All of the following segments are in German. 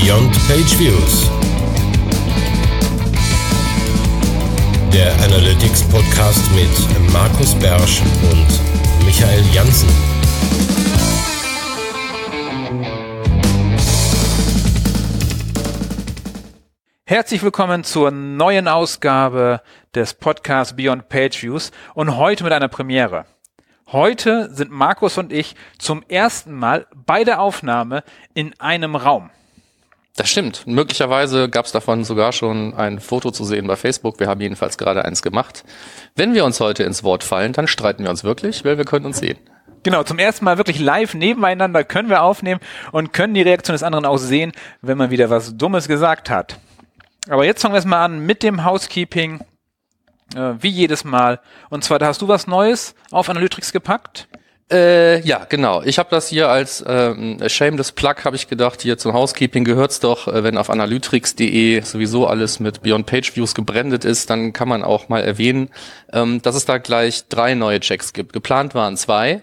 Beyond Page Views, der Analytics-Podcast mit Markus Bersch und Michael Jansen. Herzlich willkommen zur neuen Ausgabe des Podcasts Beyond Page Views und heute mit einer Premiere. Heute sind Markus und ich zum ersten Mal bei der Aufnahme in einem Raum. Das stimmt. Möglicherweise gab es davon sogar schon ein Foto zu sehen bei Facebook. Wir haben jedenfalls gerade eins gemacht. Wenn wir uns heute ins Wort fallen, dann streiten wir uns wirklich, weil wir können uns sehen. Genau, zum ersten Mal wirklich live nebeneinander können wir aufnehmen und können die Reaktion des anderen auch sehen, wenn man wieder was Dummes gesagt hat. Aber jetzt fangen wir erstmal an mit dem Housekeeping, wie jedes Mal. Und zwar, da hast du was Neues auf Analytrix gepackt? Ja, genau. Ich habe das hier als shameless Plug, habe ich gedacht, hier zum Housekeeping gehört's doch, wenn auf analytrix.de sowieso alles mit Beyond Page Views gebrandet ist, dann kann man auch mal erwähnen, dass es da gleich 3 neue Checks gibt. Geplant waren 2.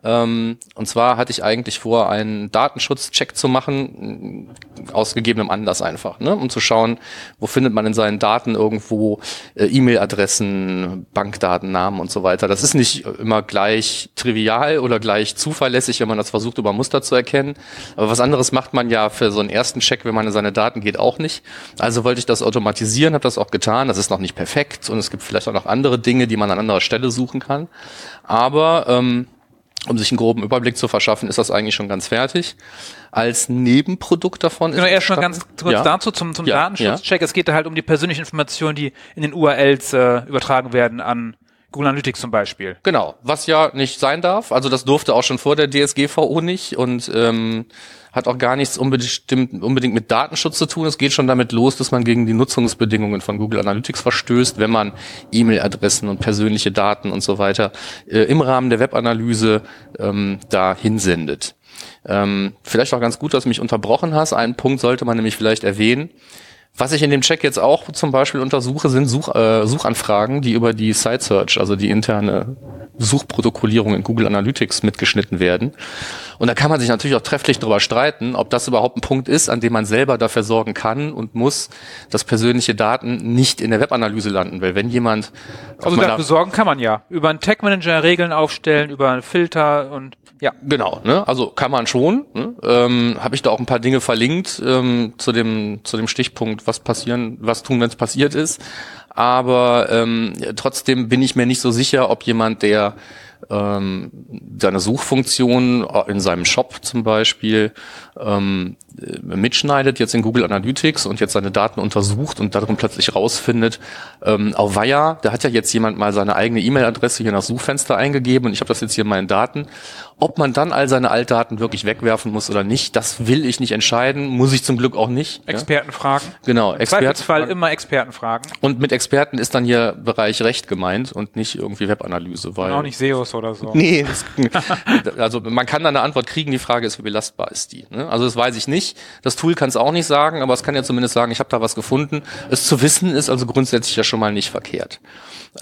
Und zwar hatte ich eigentlich vor, einen Datenschutzcheck zu machen, aus gegebenem Anlass einfach, ne? Um zu schauen, wo findet man in seinen Daten irgendwo E-Mail-Adressen, Bankdaten, Namen und so weiter. Das ist nicht immer gleich trivial oder gleich zuverlässig, wenn man das versucht, über Muster zu erkennen. Aber was anderes macht man ja für so einen ersten Check, wenn man in seine Daten geht, auch nicht. Also wollte ich das automatisieren, habe das auch getan. Das ist noch nicht perfekt und es gibt vielleicht auch noch andere Dinge, die man an anderer Stelle suchen kann. Aber um sich einen groben Überblick zu verschaffen, ist das eigentlich schon ganz fertig. Als Nebenprodukt davon ist erstmal ganz kurz dazu zum Datenschutzcheck. Es geht da halt um die persönlichen Informationen, die in den URLs übertragen werden an Google Analytics zum Beispiel. Genau, was ja nicht sein darf. Also das durfte auch schon vor der DSGVO nicht und hat auch gar nichts unbedingt mit Datenschutz zu tun. Es geht schon damit los, dass man gegen die Nutzungsbedingungen von Google Analytics verstößt, wenn man E-Mail-Adressen und persönliche Daten und so weiter im Rahmen der Webanalyse da hinsendet. Vielleicht auch ganz gut, dass du mich unterbrochen hast. Einen Punkt sollte man nämlich vielleicht erwähnen. Was ich in dem Check jetzt auch zum Beispiel untersuche, sind Suchanfragen, die über die Site Search, also die interne Suchprotokollierung in Google Analytics mitgeschnitten werden. Und da kann man sich natürlich auch trefflich drüber streiten, ob das überhaupt ein Punkt ist, an dem man selber dafür sorgen kann und muss, dass persönliche Daten nicht in der Webanalyse landen. Weil wenn jemand... Also dafür sorgen kann man ja. Über einen Tag Manager Regeln aufstellen, über einen Filter und... Ja, genau. Ne? Also kann man schon. Ne? Habe ich da auch ein paar Dinge verlinkt zu dem Stichpunkt, was tun, wenn es passiert ist. Aber trotzdem bin ich mir nicht so sicher, ob jemand, der seine Suchfunktion in seinem Shop zum Beispiel mitschneidet, jetzt in Google Analytics und jetzt seine Daten untersucht und darin plötzlich rausfindet, auweia, da hat ja jetzt jemand mal seine eigene E-Mail-Adresse hier nach Suchfenster eingegeben und ich habe das jetzt hier in meinen Daten. Ob man dann all seine Altdaten wirklich wegwerfen muss oder nicht, das will ich nicht entscheiden, muss ich zum Glück auch nicht. Experten fragen. Genau. Im Zweifelsfall immer Experten fragen. Und mit Experten ist dann hier Bereich Recht gemeint und nicht irgendwie Webanalyse. Weil auch nicht SEOs oder so. Nee. Also man kann dann eine Antwort kriegen, die Frage ist, wie belastbar ist die? Ne? Also das weiß ich nicht. Das Tool kann es auch nicht sagen, aber es kann ja zumindest sagen, ich habe da was gefunden. Es zu wissen ist also grundsätzlich ja schon mal nicht verkehrt.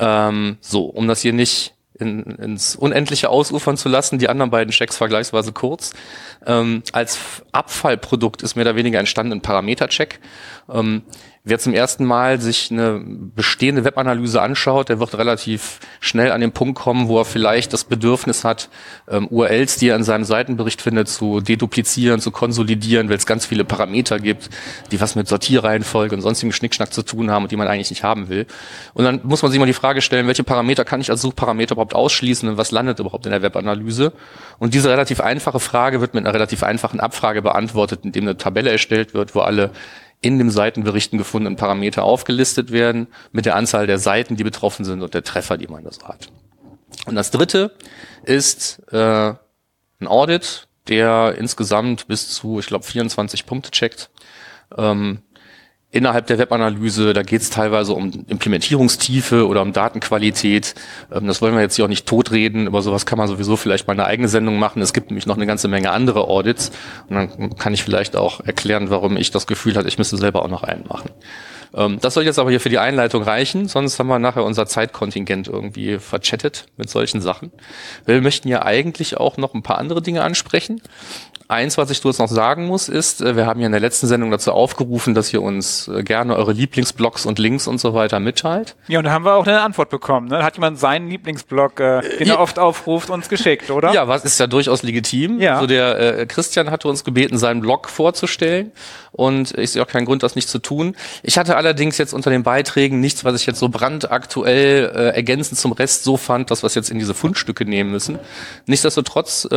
Um das hier nicht ins Unendliche ausufern zu lassen, die anderen beiden Checks vergleichsweise kurz. Als Abfallprodukt ist mehr oder weniger entstanden ein Parametercheck. Wer zum ersten Mal sich eine bestehende Webanalyse anschaut, der wird relativ schnell an den Punkt kommen, wo er vielleicht das Bedürfnis hat, URLs, die er in seinem Seitenbericht findet, zu deduplizieren, zu konsolidieren, weil es ganz viele Parameter gibt, die was mit Sortierreihenfolge und sonstigem Schnickschnack zu tun haben und die man eigentlich nicht haben will. Und dann muss man sich mal die Frage stellen, welche Parameter kann ich als Suchparameter überhaupt ausschließen und was landet überhaupt in der Webanalyse? Und diese relativ einfache Frage wird mit einer relativ einfachen Abfrage beantwortet, indem eine Tabelle erstellt wird, wo alle in dem Seitenberichten gefundenen Parameter aufgelistet werden, mit der Anzahl der Seiten, die betroffen sind und der Treffer, die man da so hat. Und das dritte ist ein Audit, der insgesamt bis zu, 24 Punkte checkt. Innerhalb der Webanalyse, da geht es teilweise um Implementierungstiefe oder um Datenqualität. Das wollen wir jetzt hier auch nicht totreden, über sowas kann man sowieso vielleicht mal eine eigene Sendung machen. Es gibt nämlich noch eine ganze Menge andere Audits und dann kann ich vielleicht auch erklären, warum ich das Gefühl hatte, ich müsste selber auch noch einen machen. Das soll jetzt aber hier für die Einleitung reichen, sonst haben wir nachher unser Zeitkontingent irgendwie verchattet mit solchen Sachen. Wir möchten ja eigentlich auch noch ein paar andere Dinge ansprechen, Eins, was ich kurz noch sagen muss, ist, wir haben ja in der letzten Sendung dazu aufgerufen, dass ihr uns gerne eure Lieblingsblogs und Links und so weiter mitteilt. Ja, und da haben wir auch eine Antwort bekommen. Ne? Da hat jemand seinen Lieblingsblog, den er oft aufruft, uns geschickt, oder? Ja, was ist ja durchaus legitim. Ja. Also der Christian hatte uns gebeten, seinen Blog vorzustellen. Und ich sehe auch keinen Grund, das nicht zu tun. Ich hatte allerdings jetzt unter den Beiträgen nichts, was ich jetzt so brandaktuell ergänzend zum Rest so fand, dass wir es jetzt in diese Fundstücke nehmen müssen. Nichtsdestotrotz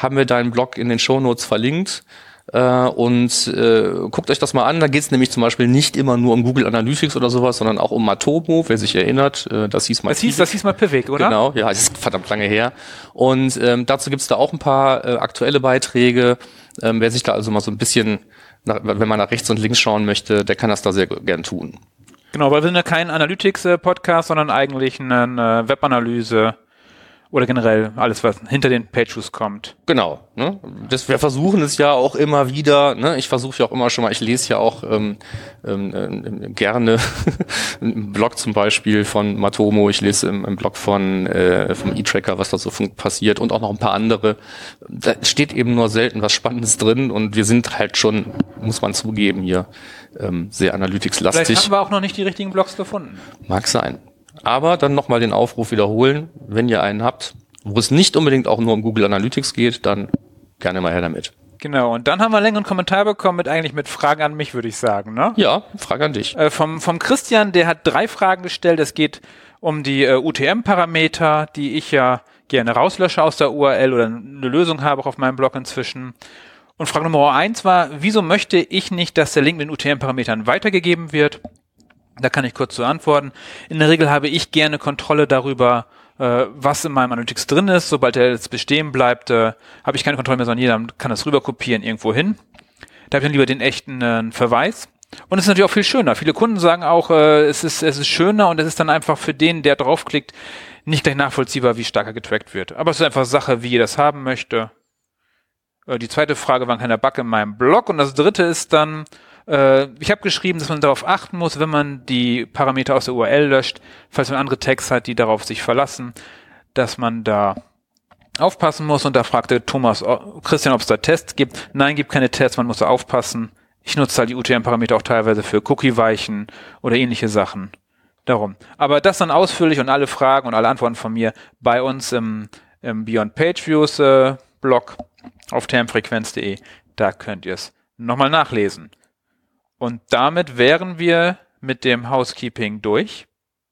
haben wir deinen Blog in den Shownotes verlinkt. Guckt euch das mal an. Da geht es nämlich zum Beispiel nicht immer nur um Google Analytics oder sowas, sondern auch um Matomo, wer sich erinnert. Das hieß mal Piwik, oder? Genau, ja, das ist verdammt lange her. Und dazu gibt es da auch ein paar aktuelle Beiträge. Wer sich da also mal so ein bisschen, wenn man nach rechts und links schauen möchte, der kann das da sehr gern tun. Genau, weil wir sind ja kein Analytics-Podcast, sondern eigentlich eine Webanalyse. Oder generell alles, was hinter den Page-Views kommt. Genau. Ne? Wir versuchen es ja auch immer wieder. Ne? Ich versuche ja auch immer schon mal, ich lese ja auch gerne im Blog zum Beispiel von Matomo, ich lese im Blog vom E-Tracker, was da so passiert und auch noch ein paar andere. Da steht eben nur selten was Spannendes drin und wir sind halt schon, muss man zugeben, hier sehr analytics-lastig. Vielleicht haben wir auch noch nicht die richtigen Blogs gefunden. Mag sein. Aber dann nochmal den Aufruf wiederholen, wenn ihr einen habt, wo es nicht unbedingt auch nur um Google Analytics geht, dann gerne mal her damit. Genau, und dann haben wir einen längeren Kommentar bekommen mit Fragen an mich, würde ich sagen, ne? Ja, Frage an dich. Vom Christian, der hat 3 Fragen gestellt. Es geht um die UTM-Parameter, die ich ja gerne rauslösche aus der URL oder eine Lösung habe auch auf meinem Blog inzwischen. Und Frage Nummer 1 war, wieso möchte ich nicht, dass der Link mit den UTM-Parametern weitergegeben wird? Da kann ich kurz zu antworten. In der Regel habe ich gerne Kontrolle darüber, was in meinem Analytics drin ist. Sobald er jetzt bestehen bleibt, habe ich keine Kontrolle mehr, sondern jeder kann das rüber kopieren irgendwo hin. Da habe ich dann lieber den echten Verweis. Und es ist natürlich auch viel schöner. Viele Kunden sagen auch, es ist schöner und es ist dann einfach für den, der draufklickt, nicht gleich nachvollziehbar, wie stark er getrackt wird. Aber es ist einfach Sache, wie ihr das haben möchte. Die zweite Frage war ein kleiner Bug in meinem Blog. Und das dritte ist dann, ich habe geschrieben, dass man darauf achten muss, wenn man die Parameter aus der URL löscht, falls man andere Tags hat, die darauf sich verlassen, dass man da aufpassen muss. Und da fragte Christian, ob es da Tests gibt. Nein, gibt keine Tests, man muss da aufpassen. Ich nutze halt die UTM-Parameter auch teilweise für Cookie-Weichen oder ähnliche Sachen. Darum. Aber das dann ausführlich und alle Fragen und alle Antworten von mir bei uns im Beyond Page Views Blog auf termfrequenz.de. Da könnt ihr es nochmal nachlesen. Und damit wären wir mit dem Housekeeping durch.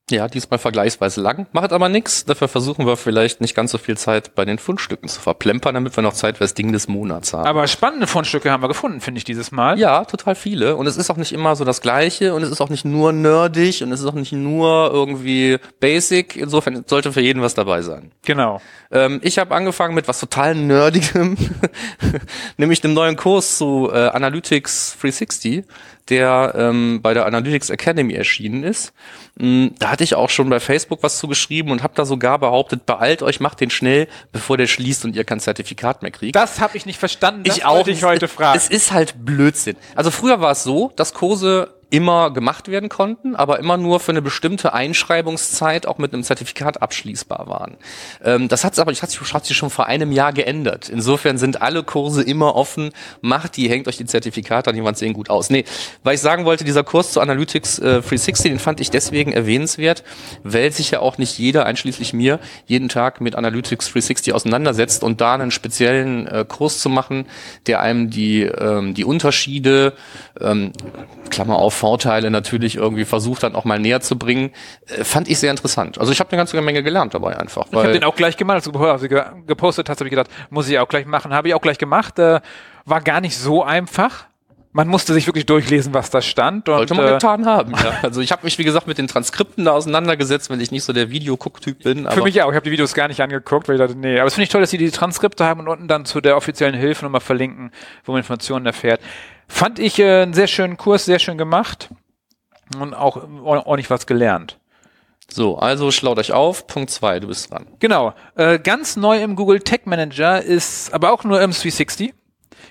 Ja, diesmal vergleichsweise lang. Macht aber nichts. Dafür versuchen wir vielleicht nicht ganz so viel Zeit bei den Fundstücken zu verplempern, damit wir noch Zeit für das Ding des Monats haben. Aber spannende Fundstücke haben wir gefunden, finde ich, dieses Mal. Ja, total viele. Und es ist auch nicht immer so das Gleiche. Und es ist auch nicht nur nerdig. Und es ist auch nicht nur irgendwie basic. Insofern sollte für jeden was dabei sein. Genau. Ich habe angefangen mit was total nerdigem. Nämlich dem neuen Kurs zu Analytics 360. Der bei der Analytics Academy erschienen ist. Da hatte ich auch schon bei Facebook was zugeschrieben und habe da sogar behauptet, beeilt euch, macht den schnell, bevor der schließt und ihr kein Zertifikat mehr kriegt. Das habe ich nicht verstanden, das wollte ich heute fragen. Es ist halt Blödsinn. Also früher war es so, dass Kurse immer gemacht werden konnten, aber immer nur für eine bestimmte Einschreibungszeit auch mit einem Zertifikat abschließbar waren. Das hat es aber, ich hatte es schon vor einem Jahr geändert. Insofern sind alle Kurse immer offen. Macht die, hängt euch die Zertifikate an, jemand sehen gut aus. Nee, weil ich sagen wollte, dieser Kurs zu Analytics 360, den fand ich deswegen erwähnenswert, weil sich ja auch nicht jeder, einschließlich mir, jeden Tag mit Analytics 360 auseinandersetzt und da einen speziellen Kurs zu machen, der einem die Unterschiede, Klammer auf, Vorteile natürlich irgendwie versucht, dann auch mal näher zu bringen, fand ich sehr interessant. Also ich habe eine ganze Menge gelernt dabei einfach. Ich habe den auch gleich gemacht, als du gepostet hast, habe ich gedacht, muss ich auch gleich machen. Habe ich auch gleich gemacht, war gar nicht so einfach. Man musste sich wirklich durchlesen, was da stand. Und sollte man getan haben. Ja. Also ich habe mich, wie gesagt, mit den Transkripten da auseinandergesetzt, wenn ich nicht so der Videoguck-Typ bin. Aber für mich auch. Ich habe die Videos gar nicht angeguckt, weil ich dachte, nee. Aber es finde ich toll, dass sie die Transkripte haben und unten dann zu der offiziellen Hilfe nochmal verlinken, wo man Informationen erfährt. Fand ich einen sehr schönen Kurs, sehr schön gemacht und auch ordentlich was gelernt. So, also schlaut euch auf. Punkt 2, du bist dran. Genau. Ganz neu im Google Tag Manager ist, aber auch nur im 360,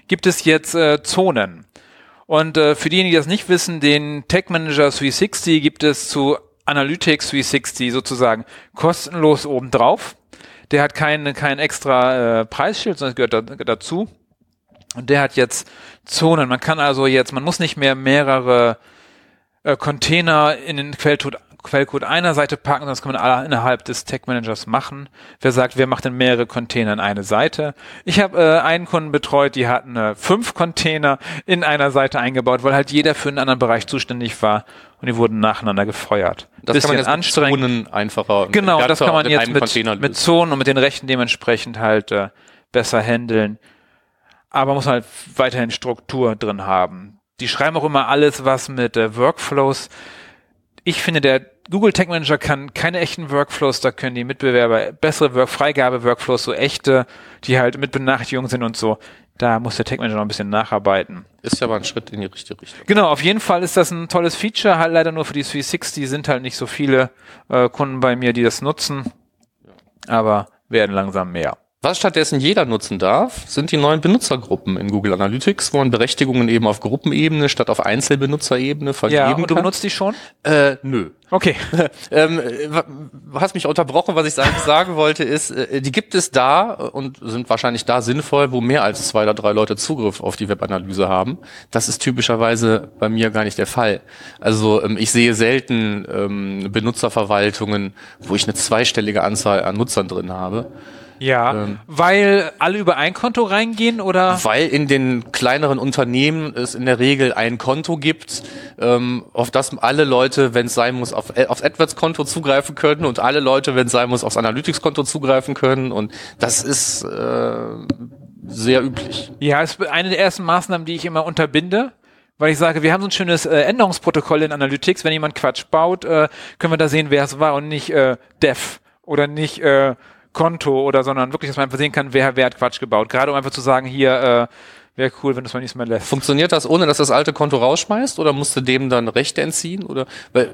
gibt es jetzt Zonen. Und für diejenigen, die das nicht wissen, den Tag Manager 360 gibt es zu Analytics 360 sozusagen kostenlos obendrauf. Der hat kein extra Preisschild, sondern es gehört dazu. Und der hat jetzt Zonen. Man kann also jetzt, man muss nicht mehr mehrere Container in den Quellcode einer Seite packen, sondern das kann man alle innerhalb des Tag Managers machen. Wer sagt, wer macht denn mehrere Container in eine Seite? Ich habe einen Kunden betreut, die hatten 5 Container in einer Seite eingebaut, weil halt jeder für einen anderen Bereich zuständig war und die wurden nacheinander gefeuert. Das kann man jetzt anstrengend mit Zonen einfacher. Genau, das kann man jetzt mit Zonen und mit den Rechten dementsprechend halt besser handeln. Aber muss halt weiterhin Struktur drin haben. Die schreiben auch immer alles, was mit Workflows. Ich finde, der Google Tag Manager kann keine echten Workflows, da können die Mitbewerber bessere Freigabe-Workflows, so echte, die halt mit Benachrichtigungen sind und so. Da muss der Tag Manager noch ein bisschen nacharbeiten. Ist ja aber ein Schritt in die richtige Richtung. Genau, auf jeden Fall ist das ein tolles Feature, halt leider nur für die 360 sind halt nicht so viele Kunden bei mir, die das nutzen, aber werden langsam mehr. Was stattdessen jeder nutzen darf, sind die neuen Benutzergruppen in Google Analytics, wo man Berechtigungen eben auf Gruppenebene statt auf Einzelbenutzerebene vergeben kann. Ja, und du benutzt die schon? Nö. Okay. Hast mich unterbrochen, was ich sagen wollte ist, die gibt es da und sind wahrscheinlich da sinnvoll, wo mehr als 2 oder 3 Leute Zugriff auf die Webanalyse haben. Das ist typischerweise bei mir gar nicht der Fall. Also ich sehe selten Benutzerverwaltungen, wo ich eine 2-stellige Anzahl an Nutzern drin habe. Ja, weil alle über ein Konto reingehen oder? Weil in den kleineren Unternehmen es in der Regel ein Konto gibt, auf das alle Leute, wenn es sein muss, aufs AdWords-Konto zugreifen können und alle Leute, wenn es sein muss, aufs Analytics-Konto zugreifen können und das ist sehr üblich. Ja, ist eine der ersten Maßnahmen, die ich immer unterbinde. Weil ich sage, wir haben so ein schönes Änderungsprotokoll in Analytics. Wenn jemand Quatsch baut, können wir da sehen, wer es war und nicht Dev oder nicht Konto oder, sondern wirklich, dass man einfach sehen kann, wer hat Quatsch gebaut. Gerade um einfach zu sagen, hier wäre cool, wenn du es mal nächstes Mal lässt. Funktioniert das, ohne dass das alte Konto rausschmeißt oder musst du dem dann Rechte entziehen? Oder weil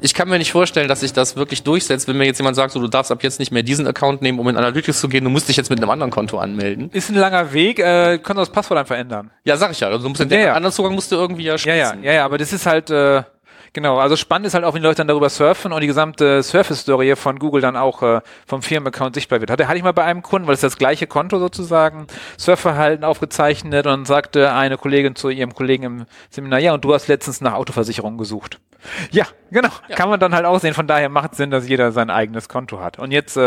ich kann mir nicht vorstellen, dass sich das wirklich durchsetzt, wenn mir jetzt jemand sagt, so, du darfst ab jetzt nicht mehr diesen Account nehmen, um in Analytics zu gehen, du musst dich jetzt mit einem anderen Konto anmelden. Ist ein langer Weg, kannst du das Passwort einfach ändern. Ja, sag ich ja. Also du musst den anderen Zugang musst du irgendwie schließen. Ja, aber das ist halt... Genau, also spannend ist halt auch, wenn die Leute dann darüber surfen und die gesamte Surf-Historie von Google dann auch vom Firmenaccount sichtbar wird. Hatte ich mal bei einem Kunden, weil es das gleiche Konto sozusagen, Surfverhalten aufgezeichnet und sagte eine Kollegin zu ihrem Kollegen im Seminar, ja, und du hast letztens nach Autoversicherung gesucht. Ja, genau, ja. Kann man dann halt auch sehen. Von daher macht es Sinn, dass jeder sein eigenes Konto hat. Und jetzt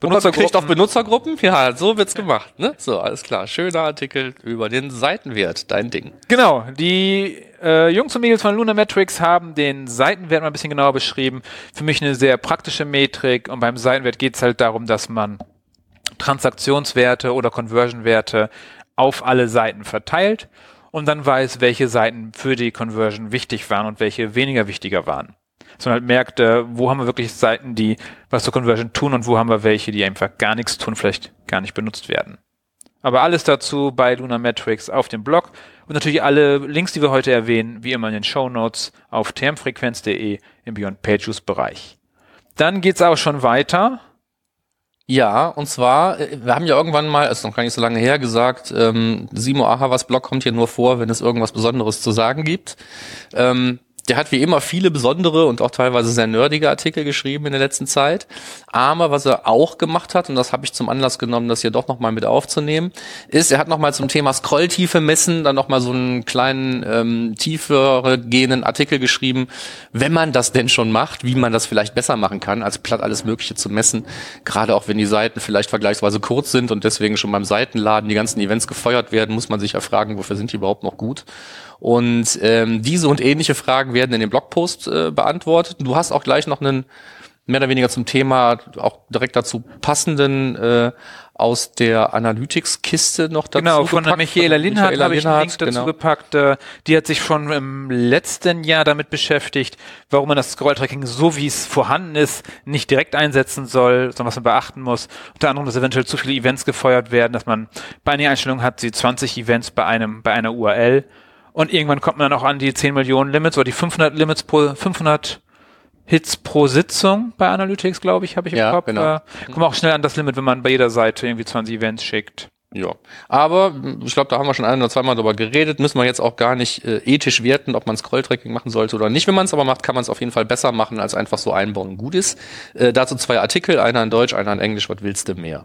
Benutzergruppen. Auf Benutzergruppen? Ja, so wird's gemacht, ne? So, alles klar. Schöner Artikel über den Seitenwert, dein Ding. Genau, die Jungs und Mädels von Luna Metrics haben den Seitenwert mal ein bisschen genauer beschrieben. Für mich eine sehr praktische Metrik und beim Seitenwert geht's halt darum, dass man Transaktionswerte oder Conversion-Werte auf alle Seiten verteilt und dann weiß, welche Seiten für die Conversion wichtig waren und welche weniger wichtiger waren. Dass man halt merkt, wo haben wir wirklich Seiten, die was zur Conversion tun und wo haben wir welche, die einfach gar nichts tun, vielleicht gar nicht benutzt werden. Aber alles dazu bei Luna Metrics auf dem Blog und natürlich alle Links, die wir heute erwähnen, wie immer in den Shownotes auf termfrequenz.de im Beyond Page Views Bereich. Dann geht's auch schon weiter. Ja, und zwar, wir haben ja irgendwann mal, ist noch gar nicht so lange her, gesagt, Simo Ahavas Blog kommt hier nur vor, wenn es irgendwas Besonderes zu sagen gibt. Der hat wie immer viele besondere und auch teilweise sehr nerdige Artikel geschrieben in der letzten Zeit. Aber was er auch gemacht hat, und das habe ich zum Anlass genommen, das hier doch nochmal mit aufzunehmen, ist, er hat nochmal zum Thema Scrolltiefe messen, dann nochmal so einen kleinen, tiefer gehenden Artikel geschrieben, wenn man das denn schon macht, wie man das vielleicht besser machen kann, als platt alles Mögliche zu messen. Gerade auch wenn die Seiten vielleicht vergleichsweise kurz sind und deswegen schon beim Seitenladen die ganzen Events gefeuert werden, muss man sich ja fragen, wofür sind die überhaupt noch gut? Und diese und ähnliche Fragen werden in dem Blogpost beantwortet. Du hast auch gleich noch einen mehr oder weniger zum Thema auch direkt dazu passenden aus der Analytics-Kiste noch dazu gepackt. Genau, von der Michaela Linhardt habe ich einen Link dazu gepackt. Die hat sich schon im letzten Jahr damit beschäftigt, warum man das Scroll-Tracking, so wie es vorhanden ist, nicht direkt einsetzen soll, sondern was man beachten muss. Unter anderem, dass eventuell zu viele Events gefeuert werden, dass man bei einer Einstellung hat, sie 20 Events bei einer URL. Und irgendwann kommt man dann auch an die 10 Millionen Limits oder die 500 Hits pro Sitzung bei Analytics, glaube ich, habe ich im Kopf. Genau. Kommt auch schnell an das Limit, wenn man bei jeder Seite irgendwie 20 Events schickt. Ja, aber ich glaube, da haben wir schon 1 oder 2 Mal drüber geredet, müssen wir jetzt auch gar nicht ethisch werten, ob man Scrolltracking machen sollte oder nicht. Wenn man es aber macht, kann man es auf jeden Fall besser machen, als einfach so einbauen und gut ist. Dazu 2 Artikel, einer in Deutsch, einer in Englisch, was willst du mehr?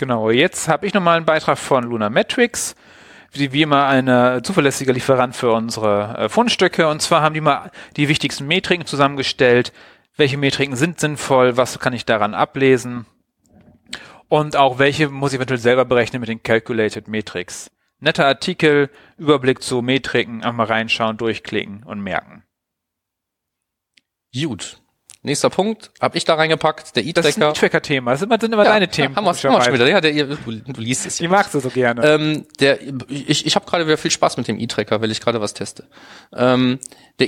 Genau, jetzt habe ich nochmal einen Beitrag von Luna Metrics, die wie immer ein zuverlässiger Lieferant für unsere Fundstücke. Und zwar haben die mal die wichtigsten Metriken zusammengestellt. Welche Metriken sind sinnvoll? Was kann ich daran ablesen? Und auch welche muss ich eventuell selber berechnen mit den Calculated Metrics. Netter Artikel, Überblick zu Metriken, einmal reinschauen, durchklicken und merken. Gut. Nächster Punkt, habe ich da reingepackt, der E-Tracker. Das ist ein E-Tracker-Thema, das sind immer deine Themen. Haben wir schon wieder, du liest es ja. Ich magst du so gerne. Ich habe gerade wieder viel Spaß mit dem E-Tracker, weil ich gerade was teste. Der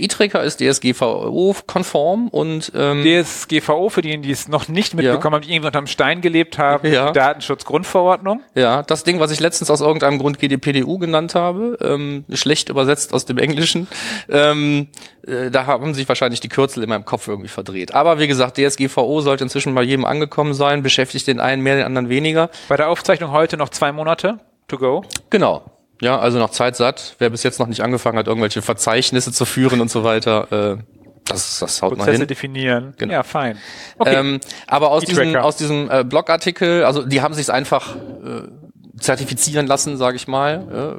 E-Tracker ist DSGVO-konform und... DSGVO, für diejenigen, die es noch nicht mitbekommen haben, die irgendwie unterm Stein gelebt haben, die Datenschutzgrundverordnung. Ja, das Ding, was ich letztens aus irgendeinem Grund GDPDU genannt habe, schlecht übersetzt aus dem Englischen, da haben sich wahrscheinlich die Kürzel in meinem Kopf irgendwie verdreht. Aber wie gesagt, DSGVO sollte inzwischen bei jedem angekommen sein, beschäftigt den einen mehr, den anderen weniger. Bei der Aufzeichnung heute noch 2 Monate to go. Genau. Ja, also noch Zeit satt. Wer bis jetzt noch nicht angefangen hat, irgendwelche Verzeichnisse zu führen und so weiter, das haut Prozesse mal hin. Prozesse definieren. Genau. Ja, fein. Okay. Aber aus diesem Blogartikel, also die haben sich's einfach zertifizieren lassen, sage ich mal.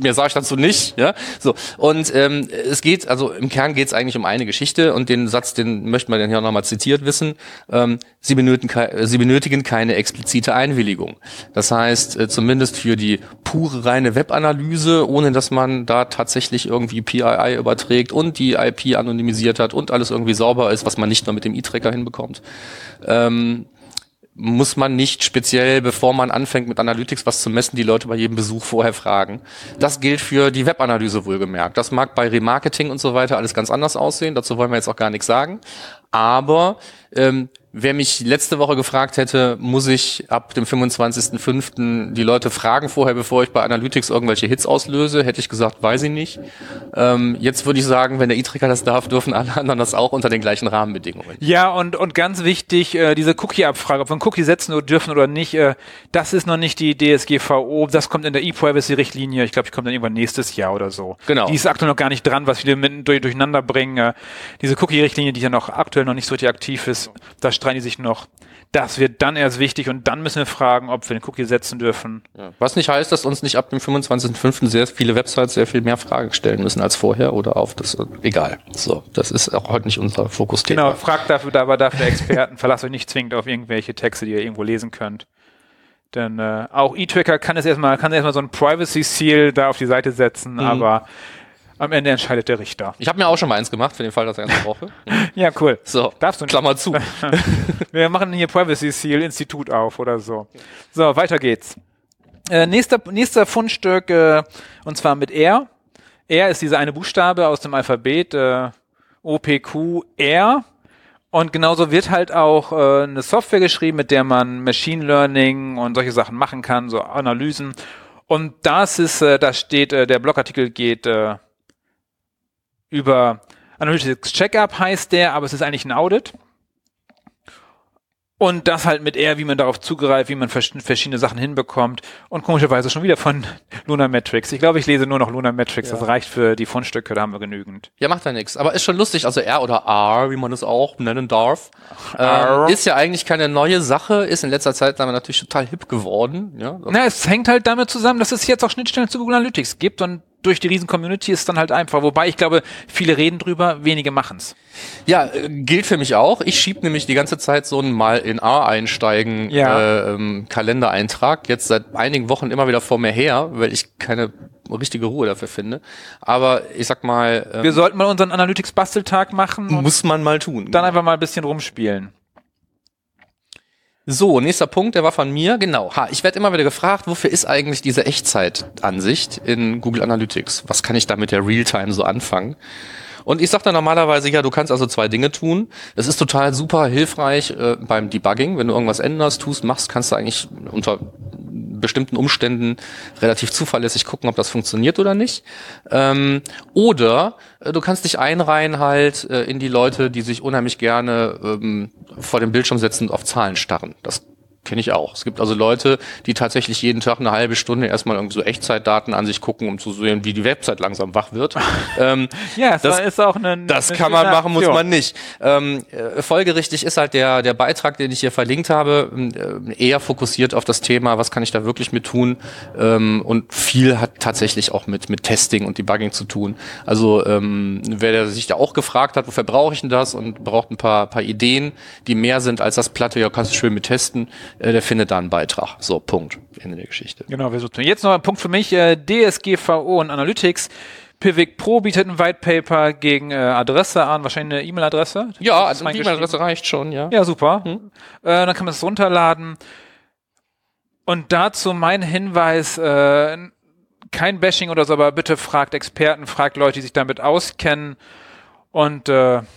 Mehr sage ich dazu nicht, ja. So. Und es geht, also im Kern geht es eigentlich um eine Geschichte und den Satz, den möchten wir dann hier nochmal zitiert wissen. Sie benötigen keine explizite Einwilligung. Das heißt, zumindest für die pure reine Webanalyse, ohne dass man da tatsächlich irgendwie PII überträgt und die IP anonymisiert hat und alles irgendwie sauber ist, was man nicht nur mit dem E-Tracker hinbekommt. Muss man nicht speziell, bevor man anfängt mit Analytics was zu messen, die Leute bei jedem Besuch vorher fragen. Das gilt für die Webanalyse wohlgemerkt. Das mag bei Remarketing und so weiter alles ganz anders aussehen. Dazu wollen wir jetzt auch gar nichts sagen. Aber wer mich letzte Woche gefragt hätte, muss ich ab dem 25.05. die Leute fragen vorher, bevor ich bei Analytics irgendwelche Hits auslöse, hätte ich gesagt, weiß ich nicht. Jetzt würde ich sagen, wenn der E-Tracker das darf, dürfen alle anderen das auch unter den gleichen Rahmenbedingungen. Ja, und ganz wichtig, diese Cookie-Abfrage, ob wir einen Cookie setzen dürfen oder nicht, das ist noch nicht die DSGVO, das kommt in der E-Privacy-Richtlinie, ich glaube, die kommt dann irgendwann nächstes Jahr oder so. Genau. Die ist aktuell noch gar nicht dran, was viele mit durcheinander bringen. Diese Cookie-Richtlinie, die ja noch aktuell noch nicht so richtig aktiv ist, da streiten die sich noch. Das wird dann erst wichtig und dann müssen wir fragen, ob wir den Cookie setzen dürfen. Ja. Was nicht heißt, dass uns nicht ab dem 25.05. sehr viele Websites sehr viel mehr Fragen stellen müssen als vorher oder auf das. Egal. So, das ist auch heute nicht unser Fokusthema. Genau, fragt dafür Experten. Verlasst euch nicht zwingend auf irgendwelche Texte, die ihr irgendwo lesen könnt. Denn auch E-Tracker kann erstmal so ein Privacy-Seal da auf die Seite setzen, aber am Ende entscheidet der Richter. Ich habe mir auch schon mal eins gemacht, für den Fall, dass ich eins brauche. Ja, cool. So, darfst du nicht. Klammer zu. Wir machen hier Privacy Seal Institut auf oder so. So, weiter geht's. Nächster Fundstück, und zwar mit R. R ist dieser eine Buchstabe aus dem Alphabet, OPQR. Und genauso wird halt auch eine Software geschrieben, mit der man Machine Learning und solche Sachen machen kann, so Analysen. Und der Blogartikel geht über Analytics Checkup heißt der, aber es ist eigentlich ein Audit. Und das halt mit R, wie man darauf zugreift, wie man verschiedene Sachen hinbekommt. Und komischerweise schon wieder von Luna Metrics. Ich glaube, ich lese nur noch Luna Metrics. Ja. Das reicht für die Fundstücke, da haben wir genügend. Ja, macht ja nichts. Aber ist schon lustig. Also R oder R, wie man es auch nennen darf, ist ja eigentlich keine neue Sache. Ist in letzter Zeit aber natürlich total hip geworden. Ja? Na, es hängt halt damit zusammen, dass es jetzt auch Schnittstellen zu Google Analytics gibt und durch die Riesen-Community ist dann halt einfach. Wobei, ich glaube, viele reden drüber, wenige machen's. Ja, gilt für mich auch. Ich schiebe nämlich die ganze Zeit so einen mal in R einsteigen Kalendereintrag. Jetzt seit einigen Wochen immer wieder vor mir her, weil ich keine richtige Ruhe dafür finde. Aber ich sag mal... wir sollten mal unseren Analytics-Basteltag machen. Muss man mal tun. Dann einfach mal ein bisschen rumspielen. So, nächster Punkt, der war von mir, genau. Ich werde immer wieder gefragt, wofür ist eigentlich diese Echtzeitansicht in Google Analytics? Was kann ich da mit der Realtime so anfangen? Und ich sage dann normalerweise, ja, du kannst also 2 Dinge tun. Das ist total super hilfreich beim Debugging. Wenn du irgendwas änderst, tust, machst, kannst du eigentlich unter bestimmten Umständen relativ zuverlässig gucken, ob das funktioniert oder nicht. Oder du kannst dich einreihen halt in die Leute, die sich unheimlich gerne vor dem Bildschirm setzen und auf Zahlen starren. Das Kenne ich auch. Es gibt also Leute, die tatsächlich jeden Tag eine halbe Stunde erstmal irgendwie so Echtzeitdaten an sich gucken, um zu sehen, wie die Website langsam wach wird. Ja, das ist auch eine. Das kann man machen, muss man nicht. Folgerichtig ist halt der Beitrag, den ich hier verlinkt habe, eher fokussiert auf das Thema, was kann ich da wirklich mit tun? Und viel hat tatsächlich auch mit Testing und Debugging zu tun. Also wer sich da auch gefragt hat, wofür brauche ich denn das? Und braucht ein paar Ideen, die mehr sind als das Platte, ja, kannst du schön mit testen. Der findet da einen Beitrag. So, Punkt. Ende der Geschichte. Genau, wir suchen. Jetzt noch ein Punkt für mich. DSGVO und Analytics. Piwik Pro bietet ein White Paper gegen Adresse an, wahrscheinlich eine E-Mail-Adresse. Ja, also eine E-Mail-Adresse reicht schon, ja. Ja, super. Dann kann man es runterladen. Und dazu mein Hinweis, kein Bashing oder so, aber bitte fragt Experten, fragt Leute, die sich damit auskennen. Und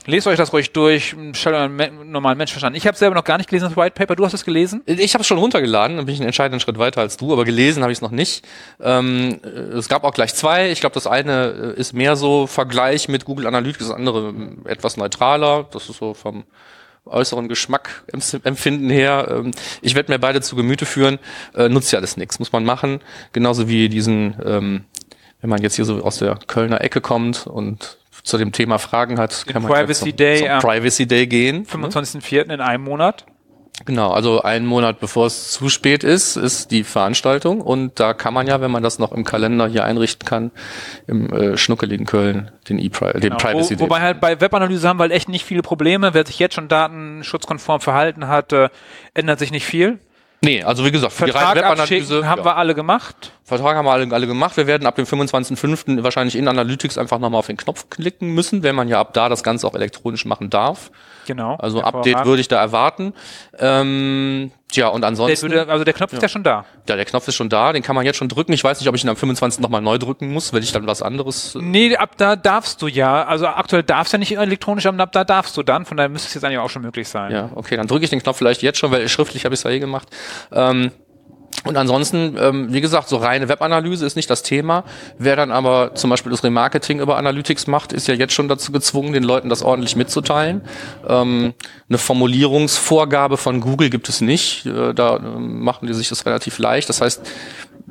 lest euch das ruhig durch, stellt euren normalen Menschenverstand an. Ich habe selber noch gar nicht gelesen, das White Paper. Du hast es gelesen? Ich habe es schon runtergeladen, dann bin ich einen entscheidenden Schritt weiter als du, aber gelesen habe ich es noch nicht. Es gab auch gleich zwei. Ich glaube, das eine ist mehr so Vergleich mit Google Analytics, das andere etwas neutraler. Das ist so vom äußeren Geschmack empfinden her. Ich werde mir beide zu Gemüte führen. Nutzt ja alles nichts, muss man machen. Genauso wie diesen, wenn man jetzt hier so aus der Kölner Ecke kommt und zu dem Thema Fragen hat, kann man zum Privacy Day gehen. 25.04. in einem Monat. Genau, also einen Monat bevor es zu spät ist, ist die Veranstaltung. Und da kann man ja, wenn man das noch im Kalender hier einrichten kann, im schnuckeligen Köln den Privacy Day. Wobei halt bei Webanalyse haben wir halt echt nicht viele Probleme. Wer sich jetzt schon datenschutzkonform verhalten hat, ändert sich nicht viel. Nee, also wie gesagt, Vertrag die reine Webanalyse haben wir alle gemacht. Vertrag haben wir alle gemacht. Wir werden ab dem 25.05. wahrscheinlich in Analytics einfach nochmal auf den Knopf klicken müssen, wenn man ja ab da das Ganze auch elektronisch machen darf. Genau. Also Update würde ich da erwarten. Tja, und ansonsten... Der Knopf ist ja schon da. Ja, der Knopf ist schon da, den kann man jetzt schon drücken. Ich weiß nicht, ob ich ihn am 25. nochmal neu drücken muss, wenn ich dann was anderes... Nee, ab da darfst du ja. Also aktuell darfst du ja nicht elektronisch, aber ab da darfst du dann. Von daher müsste es jetzt eigentlich auch schon möglich sein. Ja, okay, dann drücke ich den Knopf vielleicht jetzt schon, weil schriftlich habe ich es ja eh gemacht. Und ansonsten, wie gesagt, so reine Webanalyse ist nicht das Thema. Wer dann aber zum Beispiel das Remarketing über Analytics macht, ist ja jetzt schon dazu gezwungen, den Leuten das ordentlich mitzuteilen. Eine Formulierungsvorgabe von Google gibt es nicht. Da machen die sich das relativ leicht. Das heißt,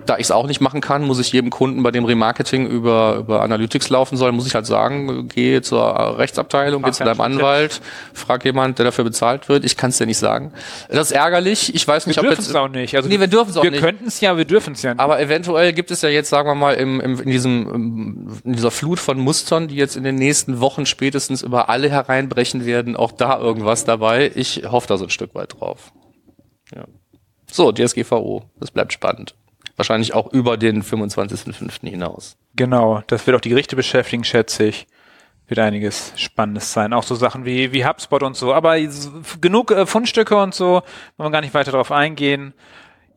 da ich es auch nicht machen kann, muss ich jedem Kunden, bei dem Remarketing über Analytics laufen soll, muss ich halt sagen, geh zur Rechtsabteilung, geh zu deinem Anwalt, frag jemand, der dafür bezahlt wird. Ich kann es dir nicht sagen. Das ist ärgerlich. Ich weiß nicht, ob wir dürfen es auch nicht. Also nee, wir dürfen es auch nicht. Wir könnten es ja, wir dürfen es ja nicht. Aber eventuell gibt es ja jetzt, sagen wir mal, in dieser Flut von Mustern, die jetzt in den nächsten Wochen spätestens über alle hereinbrechen werden, auch da irgendwas dabei. Ich hoffe da so ein Stück weit drauf. Ja. So, DSGVO. Das bleibt spannend. Wahrscheinlich auch über den 25.05. hinaus. Genau, das wird auch die Gerichte beschäftigen, schätze ich. Wird einiges Spannendes sein. Auch so Sachen wie HubSpot und so. Aber genug Fundstücke und so, wollen wir gar nicht weiter drauf eingehen.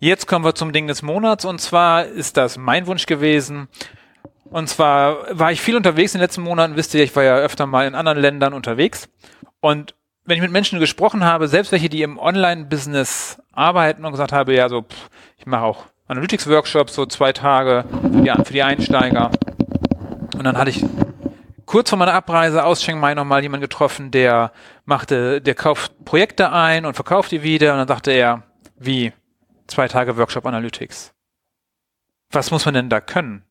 Jetzt kommen wir zum Ding des Monats. Und zwar ist das mein Wunsch gewesen. Und zwar war ich viel unterwegs in den letzten Monaten. Wisst ihr, ich war ja öfter mal in anderen Ländern unterwegs. Und wenn ich mit Menschen gesprochen habe, selbst welche, die im Online-Business arbeiten und gesagt habe, ja, so, ich mache auch Analytics-Workshops, so 2 Tage für die Einsteiger. Und dann hatte ich kurz vor meiner Abreise aus Chiang Mai nochmal jemanden getroffen, der kauft Projekte ein und verkauft die wieder. Und dann sagte er, wie 2 Tage Workshop Analytics. Was muss man denn da können?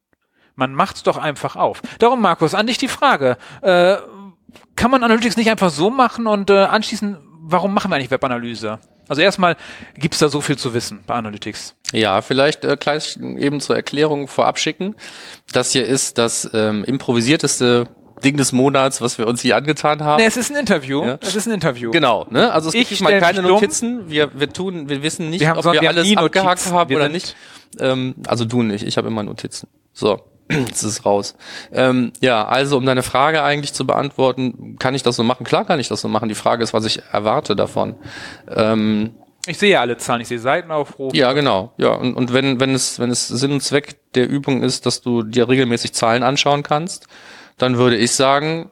Man macht's doch einfach auf. Darum, Markus, an dich die Frage. Kann man Analytics nicht einfach so machen und anschließend, warum machen wir eigentlich Webanalyse? Also erstmal, gibt's da so viel zu wissen bei Analytics? Ja, vielleicht gleich eben zur Erklärung vorab schicken. Das hier ist das improvisierteste Ding des Monats, was wir uns hier angetan haben. Nee, es ist ein Interview. Ja. Es ist ein Interview. Genau. Ne? Also es gibt mal keine Notizen. Wir wissen nicht, ob wir alles abgehakt haben oder nicht. Also du nicht. Ich habe immer Notizen. So. Jetzt ist es raus. Ja, also um deine Frage eigentlich zu beantworten, kann ich das so machen? Klar kann ich das so machen. Die Frage ist, was ich erwarte davon. Ich sehe ja alle Zahlen, ich sehe Seitenaufrufe. Ja, genau. Ja, und wenn es Sinn und Zweck der Übung ist, dass du dir regelmäßig Zahlen anschauen kannst, dann würde ich sagen,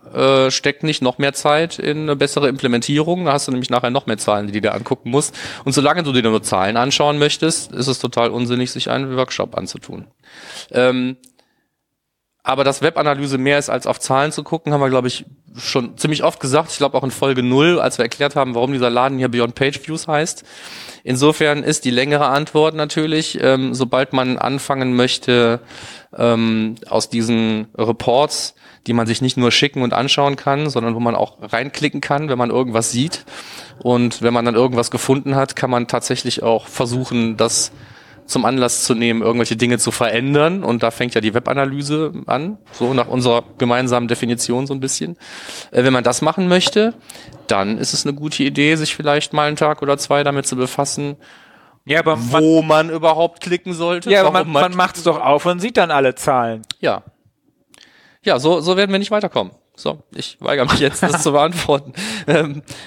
steck nicht noch mehr Zeit in eine bessere Implementierung. Da hast du nämlich nachher noch mehr Zahlen, die du dir angucken musst. Und solange du dir nur Zahlen anschauen möchtest, ist es total unsinnig, sich einen Workshop anzutun. Aber dass Webanalyse mehr ist, als auf Zahlen zu gucken, haben wir, glaube ich, schon ziemlich oft gesagt. Ich glaube auch in Folge 0, als wir erklärt haben, warum dieser Laden hier Beyond Page Views heißt. Insofern ist die längere Antwort natürlich, sobald man anfangen möchte, aus diesen Reports, die man sich nicht nur schicken und anschauen kann, sondern wo man auch reinklicken kann, wenn man irgendwas sieht. Und wenn man dann irgendwas gefunden hat, kann man tatsächlich auch versuchen, das zum Anlass zu nehmen, irgendwelche Dinge zu verändern. Und da fängt ja die Webanalyse an, so nach unserer gemeinsamen Definition so ein bisschen. Wenn man das machen möchte, dann ist es eine gute Idee, sich vielleicht mal einen Tag oder zwei damit zu befassen, ja, aber wo man überhaupt klicken sollte. Ja, aber man macht's doch auf und sieht dann alle Zahlen. Ja. Ja, so werden wir nicht weiterkommen. So, ich weigere mich jetzt, das zu beantworten.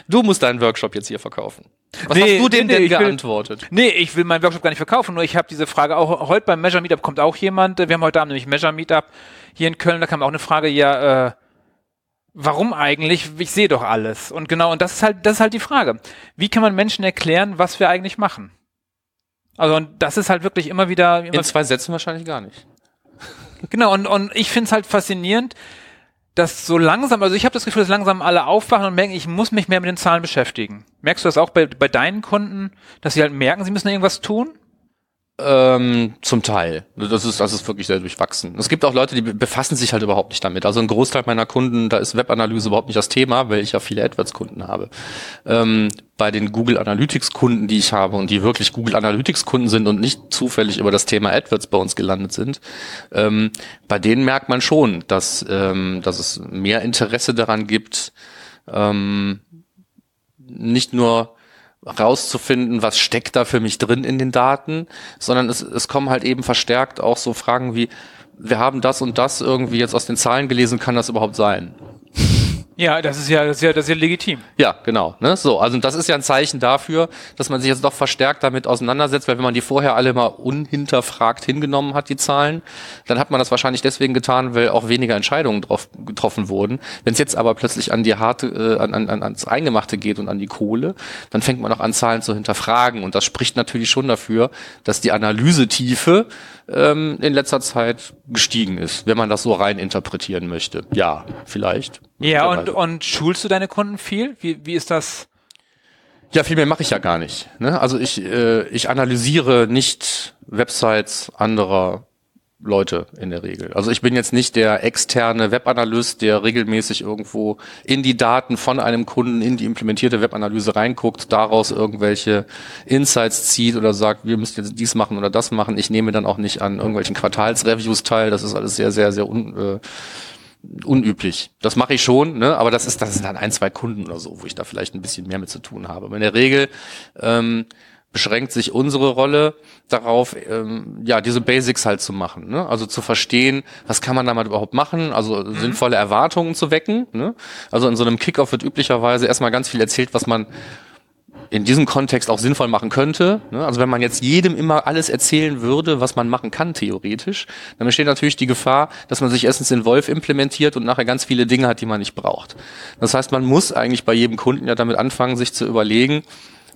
Du musst deinen Workshop jetzt hier verkaufen. Was hast du denn geantwortet? Ich will meinen Workshop gar nicht verkaufen, nur ich habe diese Frage auch, heute beim Measure Meetup kommt auch jemand, wir haben heute Abend nämlich Measure Meetup hier in Köln, da kam auch eine Frage, ja, warum eigentlich? Ich sehe doch alles. Und genau, und das ist halt die Frage. Wie kann man Menschen erklären, was wir eigentlich machen? Also, und das ist halt wirklich immer wieder... In 2 Sätzen wahrscheinlich gar nicht. Genau, und ich finde es halt faszinierend, dass so langsam, also ich habe das Gefühl, dass langsam alle aufwachen und merken, ich muss mich mehr mit den Zahlen beschäftigen. Merkst du das auch bei deinen Kunden, dass sie halt merken, sie müssen irgendwas tun? Zum Teil. Das ist wirklich sehr durchwachsen. Es gibt auch Leute, die befassen sich halt überhaupt nicht damit. Also ein Großteil meiner Kunden, da ist Webanalyse überhaupt nicht das Thema, weil ich ja viele AdWords-Kunden habe. Bei den Google Analytics-Kunden, die ich habe und die wirklich Google Analytics-Kunden sind und nicht zufällig über das Thema AdWords bei uns gelandet sind, bei denen merkt man schon, dass es mehr Interesse daran gibt, nicht nur rauszufinden, was steckt da für mich drin in den Daten, sondern es kommen halt eben verstärkt auch so Fragen wie, wir haben das und das irgendwie jetzt aus den Zahlen gelesen, kann das überhaupt sein? Ja, das ist ja legitim. Ja, genau. Ne? So, also das ist ja ein Zeichen dafür, dass man sich jetzt doch verstärkt damit auseinandersetzt, weil wenn man die vorher alle mal unhinterfragt hingenommen hat, die Zahlen, dann hat man das wahrscheinlich deswegen getan, weil auch weniger Entscheidungen getroffen wurden. Wenn es jetzt aber plötzlich an die harte, ans Eingemachte geht und an die Kohle, dann fängt man auch an, Zahlen zu hinterfragen. Und das spricht natürlich schon dafür, dass die Analysetiefe in letzter Zeit gestiegen ist, wenn man das so rein interpretieren möchte. Ja, vielleicht. Ja, und schulst du deine Kunden viel? Wie ist das? Ja, viel mehr mache ich ja gar nicht. Ne? Also ich analysiere nicht Websites anderer Leute in der Regel. Also ich bin jetzt nicht der externe Webanalyst, der regelmäßig irgendwo in die Daten von einem Kunden in die implementierte Webanalyse reinguckt, daraus irgendwelche Insights zieht oder sagt, wir müssen jetzt dies machen oder das machen. Ich nehme dann auch nicht an irgendwelchen Quartalsreviews teil. Das ist alles sehr, sehr, sehr unüblich. Das mache ich schon, ne? Aber das sind dann 1, 2 Kunden oder so, wo ich da vielleicht ein bisschen mehr mit zu tun habe. Aber in der Regel beschränkt sich unsere Rolle darauf, diese Basics halt zu machen. Ne? Also zu verstehen, was kann man damit überhaupt machen, also sinnvolle Erwartungen zu wecken. Ne? Also in so einem Kickoff wird üblicherweise erstmal ganz viel erzählt, was man in diesem Kontext auch sinnvoll machen könnte. Also wenn man jetzt jedem immer alles erzählen würde, was man machen kann, theoretisch, dann besteht natürlich die Gefahr, dass man sich erstens in Wolf implementiert und nachher ganz viele Dinge hat, die man nicht braucht. Das heißt, man muss eigentlich bei jedem Kunden ja damit anfangen, sich zu überlegen,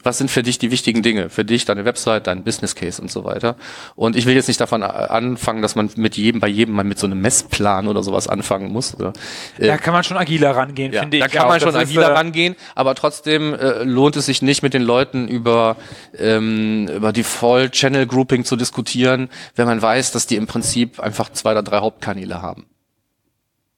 was sind für dich die wichtigen Dinge? Für dich, deine Website, dein Business Case und so weiter. Und ich will jetzt nicht davon anfangen, dass man bei jedem mal mit so einem Messplan oder sowas anfangen muss. Oder? Da kann man schon agiler rangehen, ja, finde ich. Da kann man schon agiler rangehen, aber trotzdem lohnt es sich nicht, mit den Leuten über Default-Channel-Grouping zu diskutieren, wenn man weiß, dass die im Prinzip einfach 2 oder 3 Hauptkanäle haben.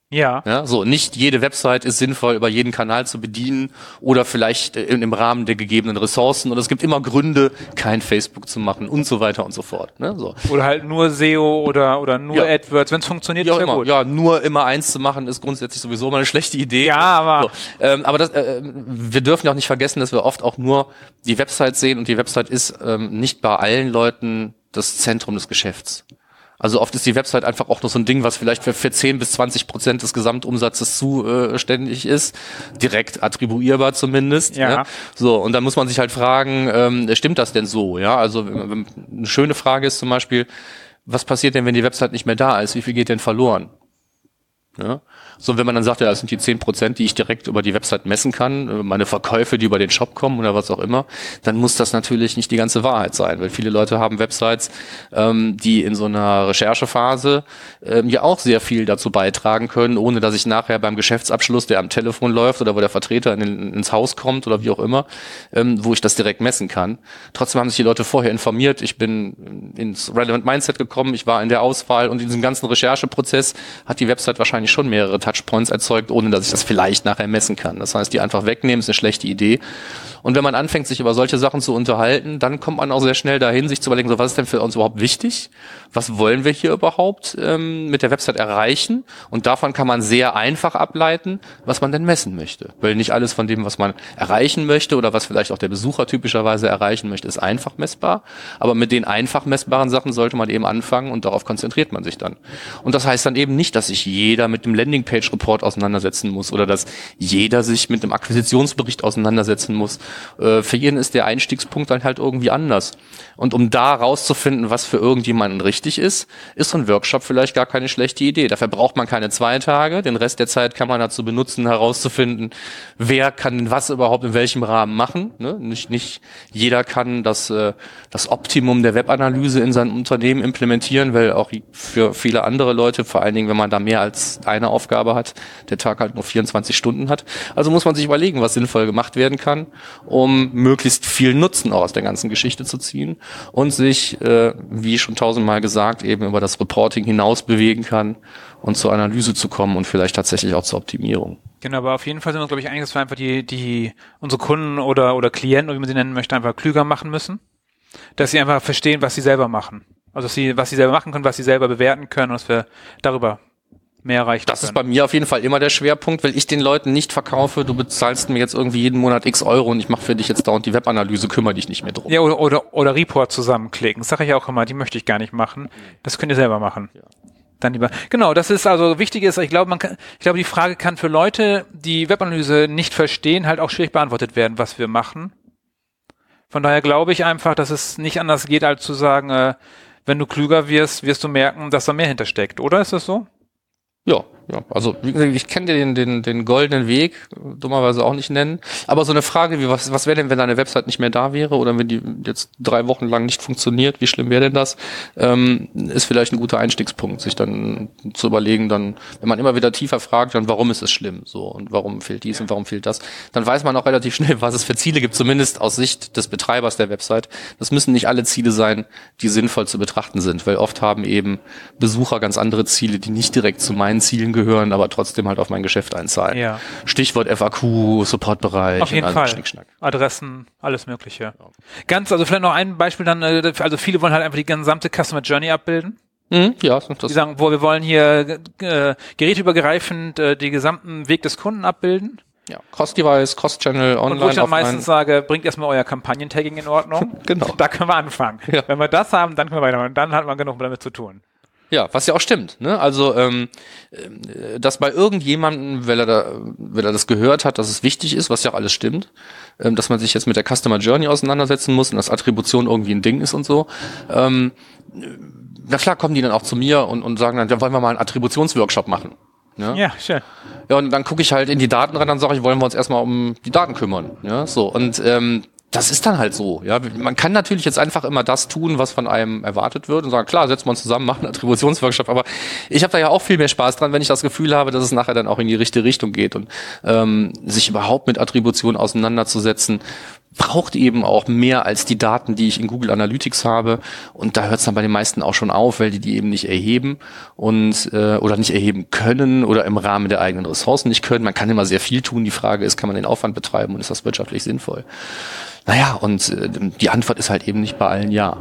Ja. So, nicht jede Website ist sinnvoll, über jeden Kanal zu bedienen oder vielleicht im Rahmen der gegebenen Ressourcen. Und es gibt immer Gründe, kein Facebook zu machen und so weiter und so fort. Ne? So. Oder halt nur SEO oder nur AdWords. Wenn es funktioniert, ist ja gut. Ja, nur immer eins zu machen, ist grundsätzlich sowieso mal eine schlechte Idee. Ja, aber... So. Wir dürfen ja auch nicht vergessen, dass wir oft auch nur die Website sehen und die Website ist nicht bei allen Leuten das Zentrum des Geschäfts. Also oft ist die Website einfach auch nur so ein Ding, was vielleicht für 10-20% des Gesamtumsatzes zuständig ist, direkt attribuierbar zumindest. Ja. Ne? So, und dann muss man sich halt fragen, stimmt das denn so? Ja, also eine schöne Frage ist zum Beispiel, was passiert denn, wenn die Website nicht mehr da ist? Wie viel geht denn verloren? Ja. So, wenn man dann sagt, ja, das sind die 10%, die ich direkt über die Website messen kann, meine Verkäufe, die über den Shop kommen oder was auch immer, dann muss das natürlich nicht die ganze Wahrheit sein, weil viele Leute haben Websites, die in so einer Recherchephase ja auch sehr viel dazu beitragen können, ohne dass ich nachher beim Geschäftsabschluss, der am Telefon läuft oder wo der Vertreter ins Haus kommt oder wie auch immer, wo ich das direkt messen kann. Trotzdem haben sich die Leute vorher informiert, ich bin ins Relevant Mindset gekommen, ich war in der Auswahl und in diesem ganzen Rechercheprozess hat die Website wahrscheinlich schon mehrere Touchpoints erzeugt, ohne dass ich das vielleicht nachher messen kann. Das heißt, die einfach wegnehmen, ist eine schlechte Idee. Und wenn man anfängt, sich über solche Sachen zu unterhalten, dann kommt man auch sehr schnell dahin, sich zu überlegen, so, was ist denn für uns überhaupt wichtig? Was wollen wir hier überhaupt mit der Website erreichen? Und davon kann man sehr einfach ableiten, was man denn messen möchte. Weil nicht alles von dem, was man erreichen möchte oder was vielleicht auch der Besucher typischerweise erreichen möchte, ist einfach messbar. Aber mit den einfach messbaren Sachen sollte man eben anfangen und darauf konzentriert man sich dann. Und das heißt dann eben nicht, dass sich jeder mit dem Landingpage-Report auseinandersetzen muss oder dass jeder sich mit einem Akquisitionsbericht auseinandersetzen muss. Für jeden ist der Einstiegspunkt dann halt irgendwie anders. Und um da rauszufinden, was für irgendjemanden richtig ist, ist so ein Workshop vielleicht gar keine schlechte Idee. Dafür braucht man keine 2 Tage. Den Rest der Zeit kann man dazu benutzen, herauszufinden, wer kann was überhaupt in welchem Rahmen machen. Ne? Nicht jeder kann das Optimum der Webanalyse in seinem Unternehmen implementieren, weil auch für viele andere Leute, vor allen Dingen, wenn man da mehr als eine Aufgabe hat, der Tag halt nur 24 Stunden hat. Also muss man sich überlegen, was sinnvoll gemacht werden kann, um möglichst viel Nutzen auch aus der ganzen Geschichte zu ziehen und sich, wie schon tausendmal gesagt, eben über das Reporting hinaus bewegen kann und zur Analyse zu kommen und vielleicht tatsächlich auch zur Optimierung. Genau, aber auf jeden Fall sind uns, glaube ich, einig, dass wir einfach unsere Kunden oder Klienten, wie man sie nennen möchte, einfach klüger machen müssen, dass sie einfach verstehen, was sie selber machen. Also, was sie selber machen können, was sie selber bewerten können und dass wir darüber mehr erreicht. Das ist bei mir auf jeden Fall immer der Schwerpunkt, weil ich den Leuten nicht verkaufe, du bezahlst mir jetzt irgendwie jeden Monat x € und ich mache für dich jetzt dauernd die Webanalyse, kümmere dich nicht mehr drum. Ja, oder Report zusammenklicken, das sage ich auch immer, die möchte ich gar nicht machen, das könnt ihr selber machen. Ja. Dann lieber. Genau, das ist also wichtig ist, ich glaube, die Frage kann für Leute, die Webanalyse nicht verstehen, halt auch schwierig beantwortet werden, was wir machen. Von daher glaube ich einfach, dass es nicht anders geht, als zu sagen, wenn du klüger wirst, wirst du merken, dass da mehr hintersteckt, oder ist das so? Ja, also ich kenne den goldenen Weg, dummerweise auch nicht nennen, aber so eine Frage wie, was wäre denn, wenn deine Website nicht mehr da wäre oder wenn die jetzt 3 Wochen lang nicht funktioniert, wie schlimm wäre denn das, ist vielleicht ein guter Einstiegspunkt, sich dann zu überlegen, dann, wenn man immer wieder tiefer fragt, dann warum ist es schlimm so und warum fehlt dies und warum fehlt das, dann weiß man auch relativ schnell, was es für Ziele gibt, zumindest aus Sicht des Betreibers der Website. Das müssen nicht alle Ziele sein, die sinnvoll zu betrachten sind, weil oft haben eben Besucher ganz andere Ziele, die nicht direkt zu meinen Zielen gehören, aber trotzdem halt auf mein Geschäft einzahlen. Ja. Stichwort FAQ, Supportbereich. Auf jeden Fall. Schnickschnack. Adressen, alles Mögliche. Ja. Also vielleicht noch ein Beispiel dann, also viele wollen halt einfach die gesamte Customer Journey abbilden. Mhm, ja. Die sagen, wir wollen hier geräteübergreifend den gesamten Weg des Kunden abbilden. Ja, Cross-Device, Cross-Channel, online. Und wo ich dann meistens sage, bringt erstmal euer Kampagnen-Tagging in Ordnung. Genau. Da können wir anfangen. Ja. Wenn wir das haben, dann können wir weitermachen. Dann hat man genug damit zu tun. Ja, was ja auch stimmt, ne? Also dass bei irgendjemandem, weil er das gehört hat, dass es wichtig ist, was ja auch alles stimmt, dass man sich jetzt mit der Customer Journey auseinandersetzen muss und dass Attribution irgendwie ein Ding ist und so. Na klar kommen die dann auch zu mir und sagen dann, ja, wollen wir mal einen Attributionsworkshop machen. Ja, schön. Ja, und dann gucke ich halt in die Daten rein, dann sage ich, wollen wir uns erstmal um die Daten kümmern. Ja, so. Und das ist dann halt so. Ja, man kann natürlich jetzt einfach immer das tun, was von einem erwartet wird und sagen, klar, setzen wir uns zusammen, machen einen Attributionsworkshop, aber ich habe da ja auch viel mehr Spaß dran, wenn ich das Gefühl habe, dass es nachher dann auch in die richtige Richtung geht und sich überhaupt mit Attribution auseinanderzusetzen, braucht eben auch mehr als die Daten, die ich in Google Analytics habe und da hört es dann bei den meisten auch schon auf, weil die eben nicht erheben und oder nicht erheben können oder im Rahmen der eigenen Ressourcen nicht können. Man kann immer sehr viel tun, die Frage ist, kann man den Aufwand betreiben und ist das wirtschaftlich sinnvoll? Naja, und die Antwort ist halt eben nicht bei allen ja.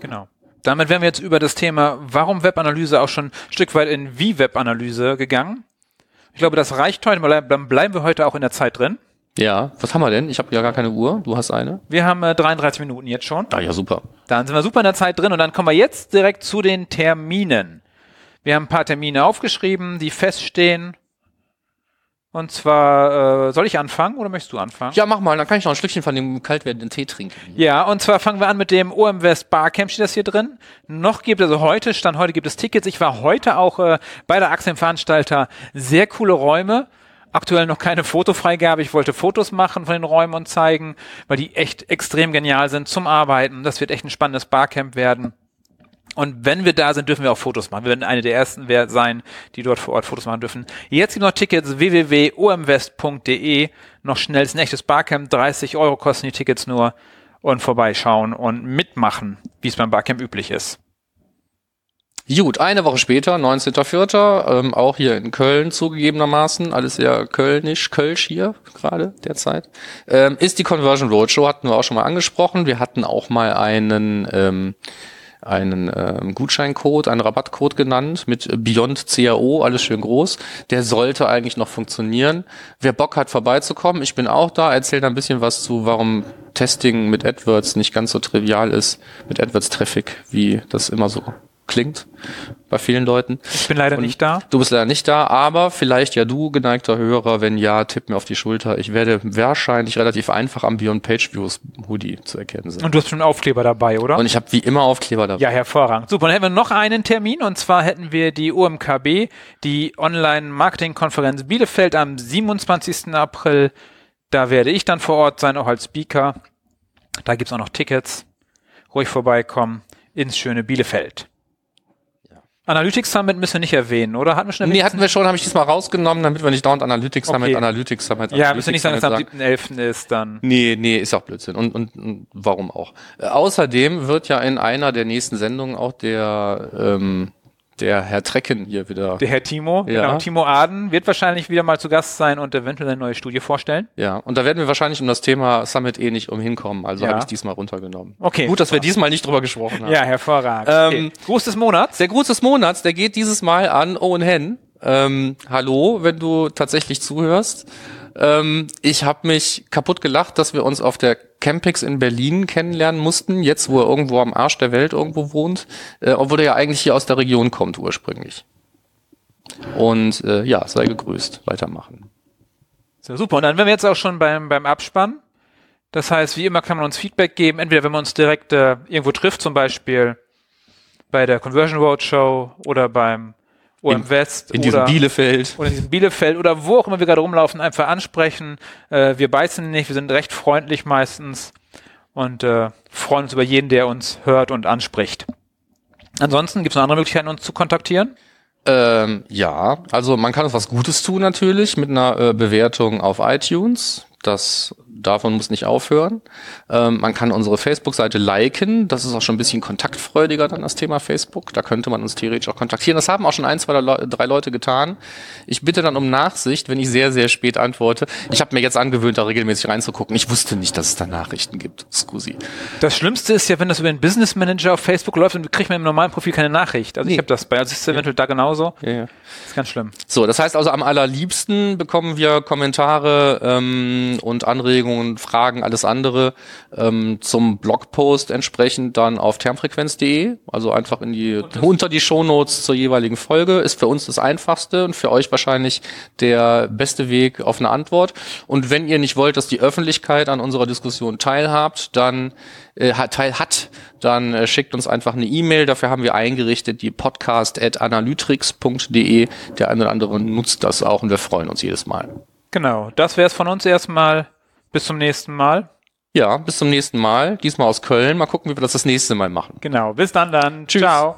Genau. Damit wären wir jetzt über das Thema, warum Webanalyse auch schon ein Stück weit in wie Webanalyse gegangen. Ich glaube, das reicht heute, dann bleiben wir heute auch in der Zeit drin. Ja, was haben wir denn? Ich habe ja gar keine Uhr, du hast eine. Wir haben 33 Minuten jetzt schon. Ah ja, super. Dann sind wir super in der Zeit drin und dann kommen wir jetzt direkt zu den Terminen. Wir haben ein paar Termine aufgeschrieben, die feststehen. Und zwar, soll ich anfangen oder möchtest du anfangen? Ja, mach mal, dann kann ich noch ein Schlückchen von dem kalt werdenden Tee trinken. Ja, und zwar fangen wir an mit dem OM West Barcamp, steht das hier drin. Noch gibt es, also heute, Stand heute gibt es Tickets. Ich war heute auch bei der Achse im Veranstalter, sehr coole Räume. Aktuell noch keine Fotofreigabe. Ich wollte Fotos machen von den Räumen und zeigen, weil die echt extrem genial sind zum Arbeiten. Das wird echt ein spannendes Barcamp werden. Und wenn wir da sind, dürfen wir auch Fotos machen. Wir werden eine der ersten sein, die dort vor Ort Fotos machen dürfen. Jetzt gibt es noch Tickets www.omwest.de. Noch schnell, ist ein echtes Barcamp. 30 Euro kosten die Tickets nur. Und vorbeischauen und mitmachen, wie es beim Barcamp üblich ist. Gut, eine Woche später, 19.04., auch hier in Köln zugegebenermaßen, alles sehr kölsch hier gerade derzeit, ist die Conversion Roadshow, hatten wir auch schon mal angesprochen. Wir hatten auch mal einen Gutscheincode, einen Rabattcode genannt mit Beyond CAO, alles schön groß. Der sollte eigentlich noch funktionieren. Wer Bock hat, vorbeizukommen, ich bin auch da, erzähle da ein bisschen was zu, warum Testing mit AdWords nicht ganz so trivial ist, mit AdWords-Traffic, wie das immer so klingt bei vielen Leuten. Ich bin leider nicht da. Du bist leider nicht da, aber vielleicht ja du, geneigter Hörer, wenn ja, tipp mir auf die Schulter. Ich werde wahrscheinlich relativ einfach am Beyond Page Views Hoodie zu erkennen sein. Und du hast schon Aufkleber dabei, oder? Und ich habe wie immer Aufkleber dabei. Ja, hervorragend. Super, dann hätten wir noch einen Termin und zwar hätten wir die UMKB, die Online-Marketing-Konferenz Bielefeld am 27. April. Da werde ich dann vor Ort sein, auch als Speaker. Da gibt es auch noch Tickets. Ruhig vorbeikommen ins schöne Bielefeld. Analytics Summit müssen wir nicht erwähnen, oder? Hatten wir schon, habe ich diesmal rausgenommen, damit wir nicht dauernd Analytics Summit, okay. Ja, müssen wir nicht sagen, dass es am 7.11. ist dann. Nee, ist auch Blödsinn. Und warum auch? Außerdem wird ja in einer der nächsten Sendungen auch der Herr Trecken hier wieder. Der Herr Timo, ja. Genau, Timo Aden wird wahrscheinlich wieder mal zu Gast sein und eventuell eine neue Studie vorstellen. Ja, und da werden wir wahrscheinlich um das Thema Summit nicht umhinkommen, also ja. Habe ich diesmal runtergenommen. Okay. Gut, dass wir diesmal nicht drüber gesprochen haben. Ja, hervorragend. Okay. Gruß des Monats. Der Gruß des Monats, der geht dieses Mal an Owen Hen. Hallo, wenn du tatsächlich zuhörst. Ich habe mich kaputt gelacht, dass wir uns auf der Campix in Berlin kennenlernen mussten, jetzt wo er irgendwo am Arsch der Welt irgendwo wohnt, obwohl er ja eigentlich hier aus der Region kommt ursprünglich. Und ja, sei gegrüßt, weitermachen. So, super, und dann wären wir jetzt auch schon beim Abspann. Das heißt, wie immer kann man uns Feedback geben, entweder wenn man uns direkt irgendwo trifft, zum Beispiel bei der Conversion Roadshow oder beim OM West in diesem Bielefeld oder wo auch immer wir gerade rumlaufen, einfach ansprechen. Wir beißen nicht, wir sind recht freundlich meistens und freuen uns über jeden, der uns hört und anspricht. Ansonsten gibt es noch andere Möglichkeiten, uns zu kontaktieren? Ja, also man kann uns was Gutes tun natürlich mit einer Bewertung auf iTunes. Davon muss nicht aufhören. Man kann unsere Facebook-Seite liken. Das ist auch schon ein bisschen kontaktfreudiger dann das Thema Facebook. Da könnte man uns theoretisch auch kontaktieren. Das haben auch schon 1, 2, 3 Leute getan. Ich bitte dann um Nachsicht, wenn ich sehr, sehr spät antworte. Ich habe mir jetzt angewöhnt, da regelmäßig reinzugucken. Ich wusste nicht, dass es da Nachrichten gibt. Scusi. Das Schlimmste ist ja, wenn das über den Business Manager auf Facebook läuft, dann kriegt man im normalen Profil keine Nachricht. Also nee. Ich habe das bei. Also ist es eventuell da genauso. Ja. Ist ganz schlimm. So, das heißt also, am allerliebsten bekommen wir Kommentare und Anregungen, Fragen, alles andere zum Blogpost entsprechend dann auf termfrequenz.de, also einfach unter die Shownotes zur jeweiligen Folge, ist für uns das einfachste und für euch wahrscheinlich der beste Weg auf eine Antwort. Und wenn ihr nicht wollt, dass die Öffentlichkeit an unserer Diskussion teilhat, dann schickt uns einfach eine E-Mail. Dafür haben wir eingerichtet die podcast@analytrix.de. Der eine oder andere nutzt das auch und wir freuen uns jedes Mal. Genau, das wäre es von uns erstmal. Bis zum nächsten Mal. Ja, bis zum nächsten Mal. Diesmal aus Köln. Mal gucken, wie wir das nächste Mal machen. Genau, bis dann. Tschüss. Ciao.